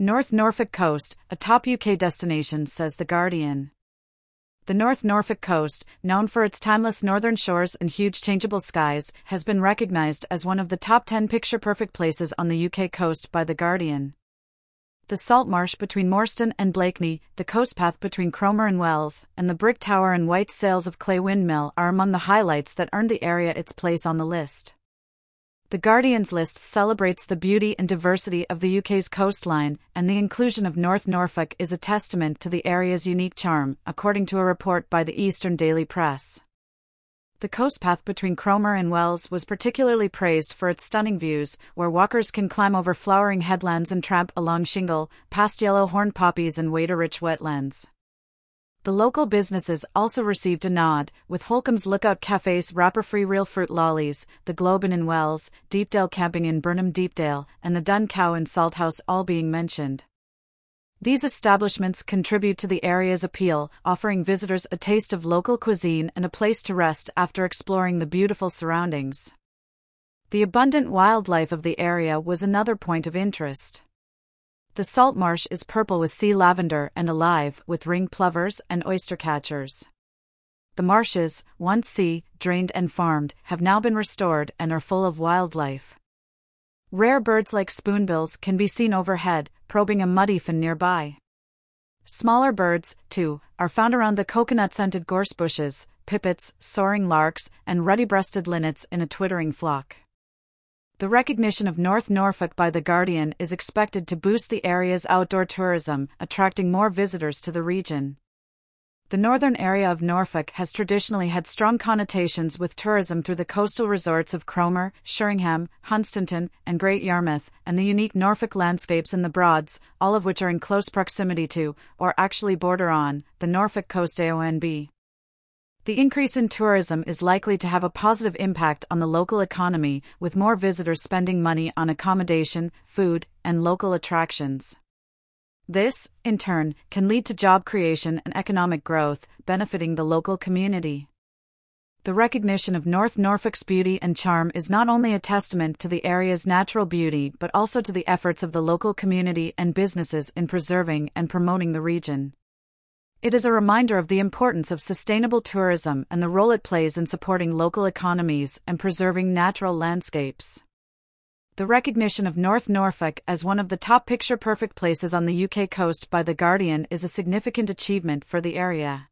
North Norfolk Coast, a top UK destination, says The Guardian. The North Norfolk Coast, known for its timeless northern shores and huge changeable skies, has been recognised as one of the top 10 picture-perfect places on the UK coast by The Guardian. The salt marsh between Morstan and Blakeney, the coast path between Cromer and Wells, and the brick tower and white sails of Clay Windmill are among the highlights that earned the area its place on the list. The Guardian's list celebrates the beauty and diversity of the UK's coastline, and the inclusion of North Norfolk is a testament to the area's unique charm, according to a report by the Eastern Daily Press. The coastpath between Cromer and Wells was particularly praised for its stunning views, where walkers can climb over flowering headlands and tramp along shingle, past yellow-horned poppies and water-rich wetlands. The local businesses also received a nod, with Holcomb's Lookout Cafe's wrapper-free real fruit lollies, the Globin in Wells, Deepdale Camping in Burnham Deepdale, and the Dun Cow in Salthouse all being mentioned. These establishments contribute to the area's appeal, offering visitors a taste of local cuisine and a place to rest after exploring the beautiful surroundings. The abundant wildlife of the area was another point of interest. The salt marsh is purple with sea lavender and alive with ringed plovers and oystercatchers. The marshes, once sea, drained and farmed, have now been restored and are full of wildlife. Rare birds like spoonbills can be seen overhead, probing a muddy-fin nearby. Smaller birds, too, are found around the coconut-scented gorse bushes, pipits, soaring larks, and ruddy-breasted linnets in a twittering flock. The recognition of North Norfolk by The Guardian is expected to boost the area's outdoor tourism, attracting more visitors to the region. The northern area of Norfolk has traditionally had strong connotations with tourism through the coastal resorts of Cromer, Sheringham, Hunstanton, and Great Yarmouth, and the unique Norfolk landscapes in the Broads, all of which are in close proximity to, or actually border on, the Norfolk Coast AONB. The increase in tourism is likely to have a positive impact on the local economy, with more visitors spending money on accommodation, food, and local attractions. This, in turn, can lead to job creation and economic growth, benefiting the local community. The recognition of North Norfolk's beauty and charm is not only a testament to the area's natural beauty but also to the efforts of the local community and businesses in preserving and promoting the region. It is a reminder of the importance of sustainable tourism and the role it plays in supporting local economies and preserving natural landscapes. The recognition of North Norfolk as one of the top picture-perfect places on the UK coast by The Guardian is a significant achievement for the area.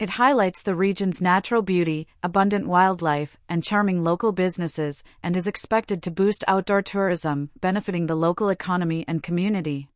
It highlights the region's natural beauty, abundant wildlife, and charming local businesses, and is expected to boost outdoor tourism, benefiting the local economy and community.